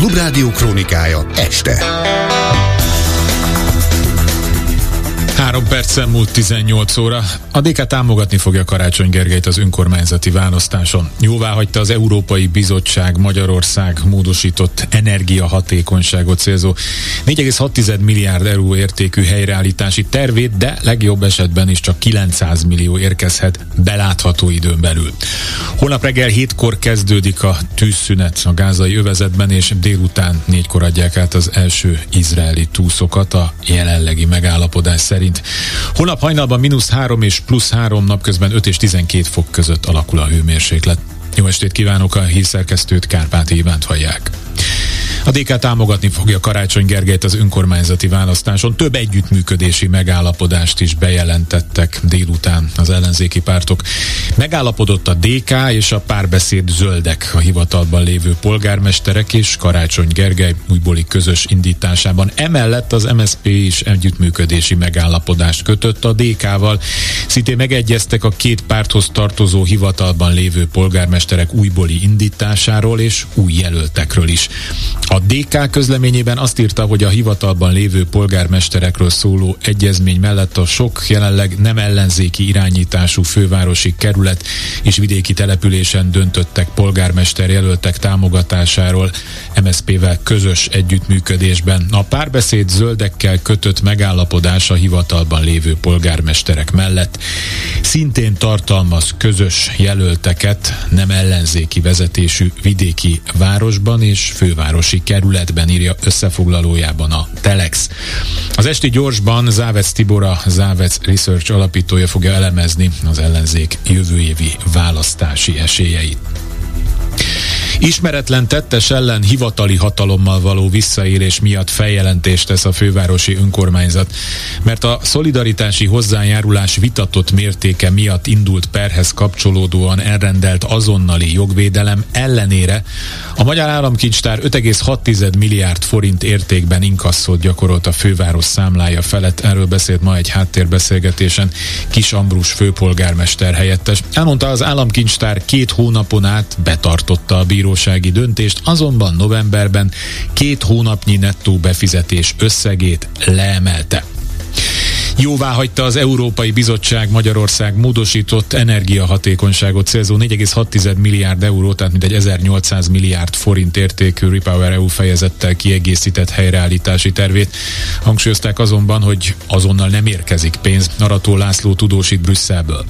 Klubrádió krónikája este. 3 perccel múlt 18 óra. A DK támogatni fogja Karácsony Gergelyt az önkormányzati választáson. Jóvá hagyta az Európai Bizottság Magyarország módosított energiahatékonyságot célzó 4,6 milliárd euró értékű helyreállítási tervét, de legjobb esetben is csak 900 millió érkezhet belátható időn belül. Holnap reggel 7-kor kezdődik a tűzszünet a gázai övezetben, és délután 4-kor adják át az első izraeli túszokat a jelenlegi megállapodás szerint. Holnap hajnalban -3 és +3, napközben 5 és 12 fok között alakul a hőmérséklet. Jó estét kívánok, a hírszerkesztőt, Kárpáti Ivánt hallják. A DK támogatni fogja Karácsony Gergelyt az önkormányzati választáson. Több együttműködési megállapodást is bejelentettek délután az ellenzéki pártok. Megállapodott a DK és a Párbeszéd Zöldek, a hivatalban lévő polgármesterek és Karácsony Gergely újbóli közös indításában. Emellett az MSZP is együttműködési megállapodást kötött a DK-val. Szintén megegyeztek a két párthoz tartozó hivatalban lévő polgármesterek újbóli indításáról és új jelöltekről is. A DK közleményében azt írta, hogy a hivatalban lévő polgármesterekről szóló egyezmény mellett a sok jelenleg nem ellenzéki irányítású fővárosi, kerület és vidéki településen döntöttek polgármesterjelöltek támogatásáról MSZP-vel közös együttműködésben. A Párbeszéd Zöldekkel kötött megállapodás a hivatalban lévő polgármesterek mellett szintén tartalmaz közös jelölteket nem ellenzéki vezetésű vidéki városban és fővárosi kerületben, írja összefoglalójában a Telex. Az esti gyorsban Závets Tibora, Závets Research alapítója fogja elemezni az ellenzék jövőévi választási esélyeit. Ismeretlen tettes ellen hivatali hatalommal való visszaélés miatt feljelentést tesz a fővárosi önkormányzat, mert a szolidaritási hozzájárulás vitatott mértéke miatt indult perhez kapcsolódóan elrendelt azonnali jogvédelem ellenére a Magyar Államkincstár 5,6 milliárd forint értékben inkasszót gyakorolt a főváros számlája felett. Erről beszélt ma egy háttérbeszélgetésen Kis Ambrús főpolgármester helyettes. Elmondta, az Államkincstár 2 hónapon át betartotta a bíró döntést, azonban novemberben 2 hónapnyi nettó befizetés összegét leemelte. Jóvá hagyta az Európai Bizottság Magyarország módosított energiahatékonyságot célzó 4,6 milliárd euró, tehát mintegy 1800 milliárd forint értékű Repower EU fejezettel kiegészített helyreállítási tervét. Hangsúlyozták azonban, hogy azonnal nem érkezik pénz. Narató László tudósít Brüsszelből.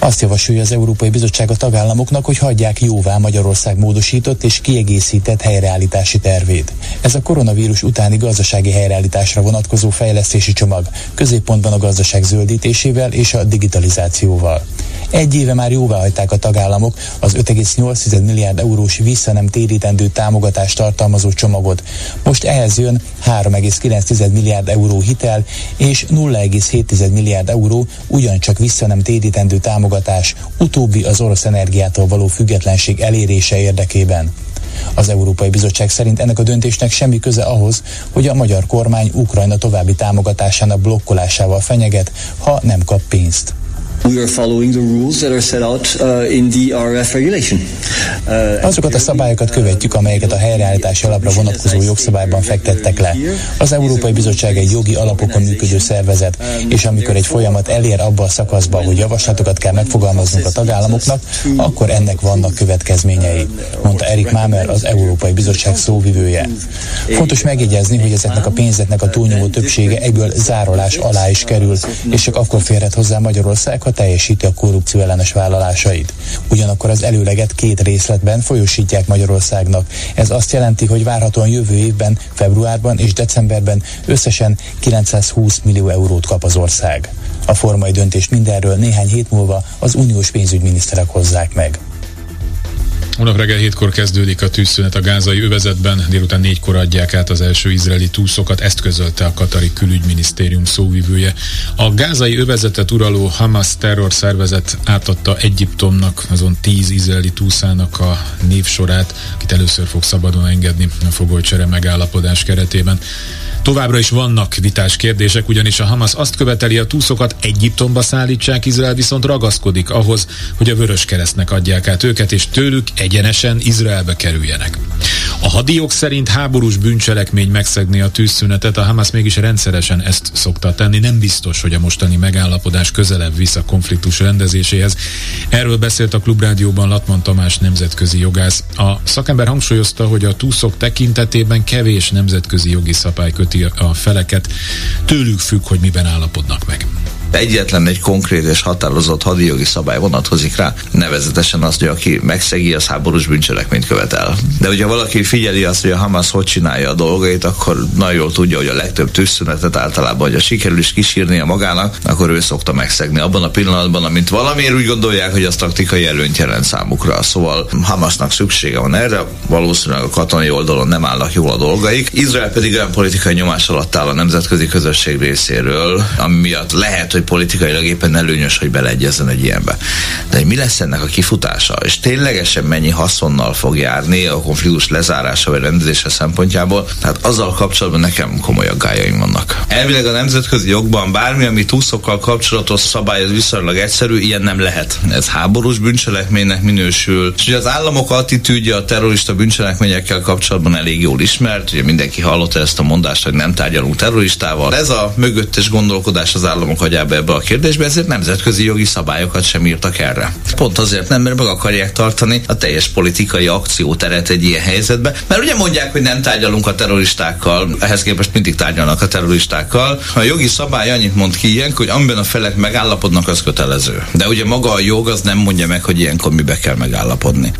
Azt javasolja az Európai Bizottság a tagállamoknak, hogy hagyják jóvá Magyarország módosított és kiegészített helyreállítási tervét. Ez a koronavírus utáni gazdasági helyreállításra vonatkozó fejlesztési csomag, középpontban a gazdaság zöldítésével és a digitalizációval. 1 éve már jóváhagyták a tagállamok az 5,8 milliárd eurós vissza nem térítendő támogatást tartalmazó csomagot. Most ehhez jön 3,9 milliárd euró hitel és 0,7 milliárd euró ugyancsak vissza nem térítendő támogatás, utóbbi az orosz energiától való függetlenség elérése érdekében. Az Európai Bizottság szerint ennek a döntésnek semmi köze ahhoz, hogy a magyar kormány Ukrajna további támogatásának blokkolásával fenyeget, ha nem kap pénzt. Azokat a szabályokat követjük, amelyeket a helyreállítási alapra vonatkozó jogszabályban fektettek le. Az Európai Bizottság egy jogi alapokon működő szervezet, és amikor egy folyamat elér abba a szakaszba, hogy javaslatokat kell megfogalmaznunk a tagállamoknak, akkor ennek vannak következményei, mondta Eric Mamer, az Európai Bizottság szóvivője. Fontos megjegyezni, hogy ezeknek a pénzeknek a túlnyomó többsége egyből zárolás alá is kerül, és csak akkor férhet hozzá Magyarország, ha teljesíti a korrupció ellenes vállalásait. Ugyanakkor az előleget 2 részletben folyósítják Magyarországnak. Ez azt jelenti, hogy várhatóan jövő évben, februárban és decemberben összesen 920 millió eurót kap az ország. A formai döntést mindenről néhány hét múlva az uniós pénzügyminiszterek hozzák meg. Holnap reggel 7-kor kezdődik a tűzszünet a gázai övezetben, délután 4-kor adják át az első izraeli túszokat, ezt közölte a katari külügyminisztérium szóvivője. A gázai övezetet uraló Hamas terrorszervezet átadta Egyiptomnak azon 10 izraeli túszának a névsorát, akit először fog szabadon engedni a fogolycsere megállapodás keretében. Továbbra is vannak vitás kérdések, ugyanis a Hamas azt követeli, a túszokat Egyiptomba szállítsák, Izrael viszont ragaszkodik ahhoz, hogy a Vöröskeresztnek adják át őket, és tőlük egyenesen Izraelbe kerüljenek. A hadiok szerint háborús bűncselekmény megszegni a tűzszünetet, a Hamas mégis rendszeresen ezt szokta tenni. Nem biztos, hogy a mostani megállapodás közelebb visz a konfliktus rendezéséhez. Erről beszélt a Klubrádióban Latman Tamás nemzetközi jogász. A szakember hangsúlyozta, hogy a túszok tekintetében kevés nemzetközi jogi szabály köti a feleket. Tőlük függ, hogy miben állapodnak meg. Egyetlen egy konkrét és határozott hadijogi szabály vonatkozik rá, nevezetesen azt, hogy aki megszegi, az háborús bűncselekményt követel. De hogyha valaki figyeli azt, hogy a Hamas hogy csinálja a dolgait, akkor nagyon jól tudja, hogy a legtöbb tűzszünetet általában, hogyha sikerül is kísírnia magának, akkor ő szokta megszegni abban a pillanatban, amint valamiért úgy gondolják, hogy az taktikai előnyt jelent számukra. Szóval Hamasnak szüksége van erre, valószínűleg a katonai oldalon nem állnak jól a dolgaik. Izrael pedig olyan politikai nyomás alatt áll a nemzetközi közösség részéről, ami miatt lehet, hogy politikailag éppen előnyös, hogy beleegyezzen egy ilyenbe. De hogy mi lesz ennek a kifutása? És ténylegesen mennyi haszonnal fog járni a konfliktus lezárása vagy rendezése szempontjából? Tehát azzal kapcsolatban nekem komoly aggályaim vannak. Elvileg a nemzetközi jogban bármi, ami túszokkal kapcsolatos szabály, az viszonylag egyszerű, ilyen nem lehet. Ez háborús bűncselekménynek minősül. És ugye az államok attitűdje a terrorista bűncselekményekkel kapcsolatban elég jól ismert, ugye mindenki hallotta ezt a mondást, hogy nem tárgyalunk terroristával. Ez a mögöttes gondolkodás az államok ebbe a kérdésbe, ezért nemzetközi jogi szabályokat sem írtak erre. Pont azért nem, mert meg akarják tartani a teljes politikai akcióteret egy ilyen helyzetbe, mert ugye mondják, hogy nem tárgyalunk a terroristákkal, ehhez képest mindig tárgyalnak a terroristákkal. A jogi szabály annyit mond ki ilyenkor, hogy amiben a felek megállapodnak, az kötelező. De ugye maga a jog az nem mondja meg, hogy ilyenkor mibe kell megállapodni.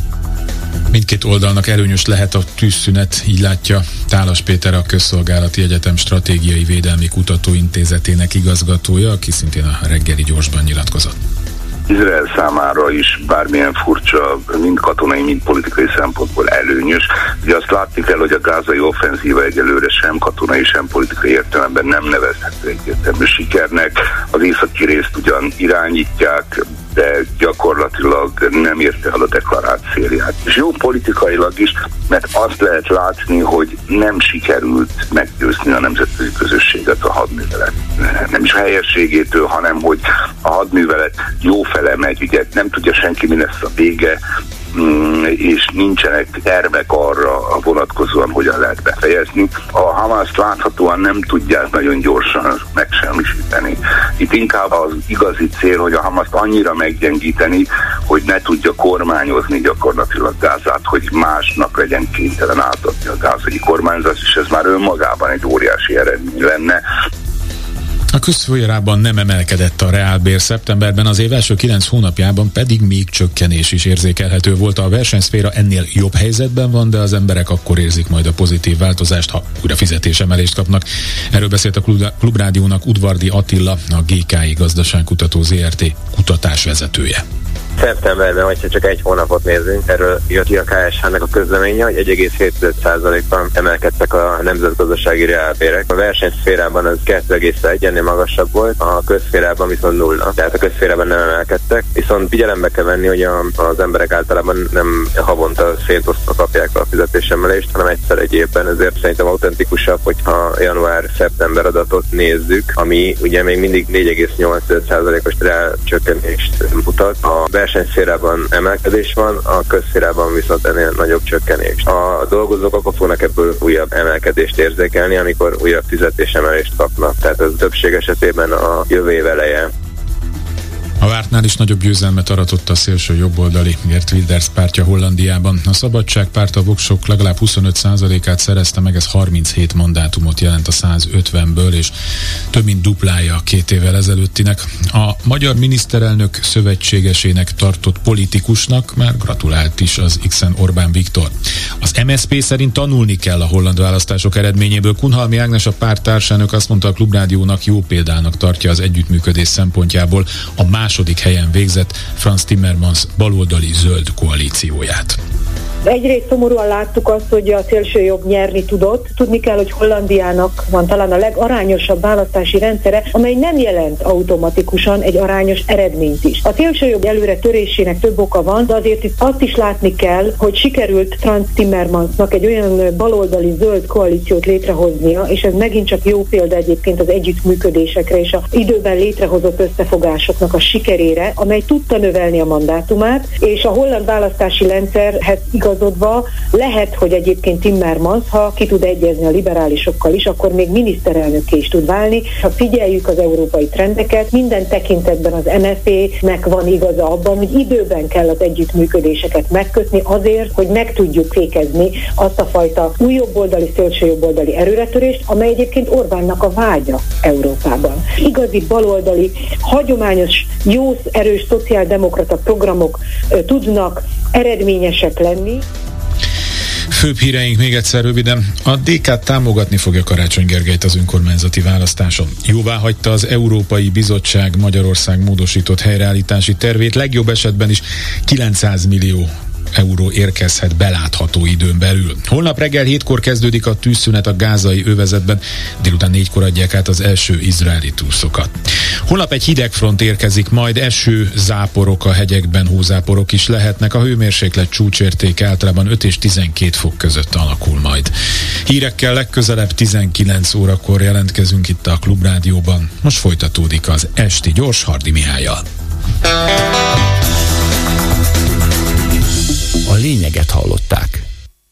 Mindkét oldalnak előnyös lehet a tűzszünet, így látja Tálas Péter, a Közszolgálati Egyetem Stratégiai Védelmi Kutatóintézetének igazgatója, aki szintén a reggeli gyorsban nyilatkozott. Izrael számára is bármilyen furcsa, mind katonai, mind politikai szempontból előnyös. Ugye azt látni kell, hogy a gázai offenzíva egyelőre sem katonai, sem politikai értelemben nem nevezhető egyértelmű sikernek. Az északi részt ugyan irányítják, de gyakorlatilag nem érte el a deklarált célját. És jó politikailag is, mert azt lehet látni, hogy nem sikerült meggyőzni a nemzetközi közösséget a hadművelet. Nem is helyességétől, hanem hogy a hadművelet jó fele megy, ugye nem tudja senki, mi lesz a vége, és nincsenek tervek arra vonatkozóan, hogyan lehet befejezni. A Hamaszt láthatóan nem tudják nagyon gyorsan megsemmisíteni. Itt inkább az igazi cél, hogy a Hamaszt annyira meggyengíteni, hogy ne tudja kormányozni gyakorlatilag Gázát, hogy másnak legyen kénytelen átadni a gázai kormányzás, és ez már önmagában egy óriási eredmény lenne. A közfolyárában nem emelkedett a reálbér szeptemberben, az év első 9 hónapjában pedig még csökkenés is érzékelhető volt. A versenyszféra ennél jobb helyzetben van, de az emberek akkor érzik majd a pozitív változást, ha újra fizetésemelést kapnak. Erről beszélt a Klubrádiónak Udvardi Attila, a GKI gazdaságkutató ZRT kutatásvezetője. Szeptemberben, hogyha csak egy hónapot nézünk, erről jött ki a KSH-nek a közleménye, hogy 1,7%-ban emelkedtek a nemzetgazdasági reálbérek. A versenyszférában ez 2,1-nél magasabb volt, a közszférában viszont nulla. Tehát a közszférában nem emelkedtek, viszont figyelembe kell venni, hogy az emberek általában nem havonta szétosztva kapják a fizetésemelést, hanem egyszer egy évben, ezért szerintem autentikusabb, hogyha január-szeptember adatot nézzük, ami ugye még mindig 4,8%-os reálcsökkenést mutat. A versenyszférában emelkedés van, a közszférában viszont ennél nagyobb csökkenés. A dolgozók akkor fognak ebből újabb emelkedést érzékelni, amikor újabb fizetésemelést kapnak. Tehát ez többség esetében a jövő év eleje. A vártnál is nagyobb győzelmet aratott a szélső jobboldali Gert Wilders pártja Hollandiában. A szabadságpárt a voksok legalább 25%-át szerezte meg, ez 37 mandátumot jelent a 150-ből, és több mint duplája a 2 évvel ezelőttinek. A magyar miniszterelnök szövetségesének tartott politikusnak már gratulált is az X-en Orbán Viktor. Az MSZP szerint tanulni kell a holland választások eredményéből. Kunhalmi Ágnes, a párttársának azt mondta, a Klubrádiónak jó példának tartja az együttműködés szempontjából a második helyen végzett Frans Timmermans baloldali zöld koalícióját. Egyrészt szomorúan láttuk azt, hogy a szélsőjobb nyerni tudott. Tudni kell, hogy Hollandiának van talán a legarányosabb választási rendszere, amely nem jelent automatikusan egy arányos eredményt is. A szélsőjobb előre törésének több oka van, de azért itt azt is látni kell, hogy sikerült Frans Timmermansnak egy olyan baloldali zöld koalíciót létrehoznia, és ez megint csak jó példa egyébként az együttműködésekre és az időben létrehozott összefogásoknak a sikerére, amely tudta növelni a mandátumát, és a holland választási rendszerhez igaz igazodva, lehet, hogy egyébként Timmermans, ha ki tud egyezni a liberálisokkal is, akkor még miniszterelnökké is tud válni. Ha figyeljük az európai trendeket, minden tekintetben az MSZP-nek van igaza abban, hogy időben kell az együttműködéseket megkötni azért, hogy meg tudjuk fékezni azt a fajta új jobboldali, szélső jobboldali erőretörést, amely egyébként Orbánnak a vágya Európában. Igazi baloldali, hagyományos, jó, erős szociáldemokrata programok tudnak eredményesek lenni. Főbb híreink még egyszer röviden. A DK-t támogatni fogja Karácsony Gergelyt az önkormányzati választáson. Jóvá hagyta az Európai Bizottság Magyarország módosított helyreállítási tervét. Legjobb esetben is 900 millió euró érkezhet belátható időn belül. Holnap reggel 7-kor kezdődik a tűzszünet a gázai övezetben, délután 4-kor adják át az első izraeli túszokat. Holnap egy hidegfront érkezik, majd eső, záporok a hegyekben, hózáporok is lehetnek, a hőmérséklet csúcsértéke általában 5 és 12 fok között alakul majd. Hírekkel legközelebb 19 órakor jelentkezünk itt a Klubrádióban. Most folytatódik az Esti Gyors Hardi Mihályal. A lényeget hallották.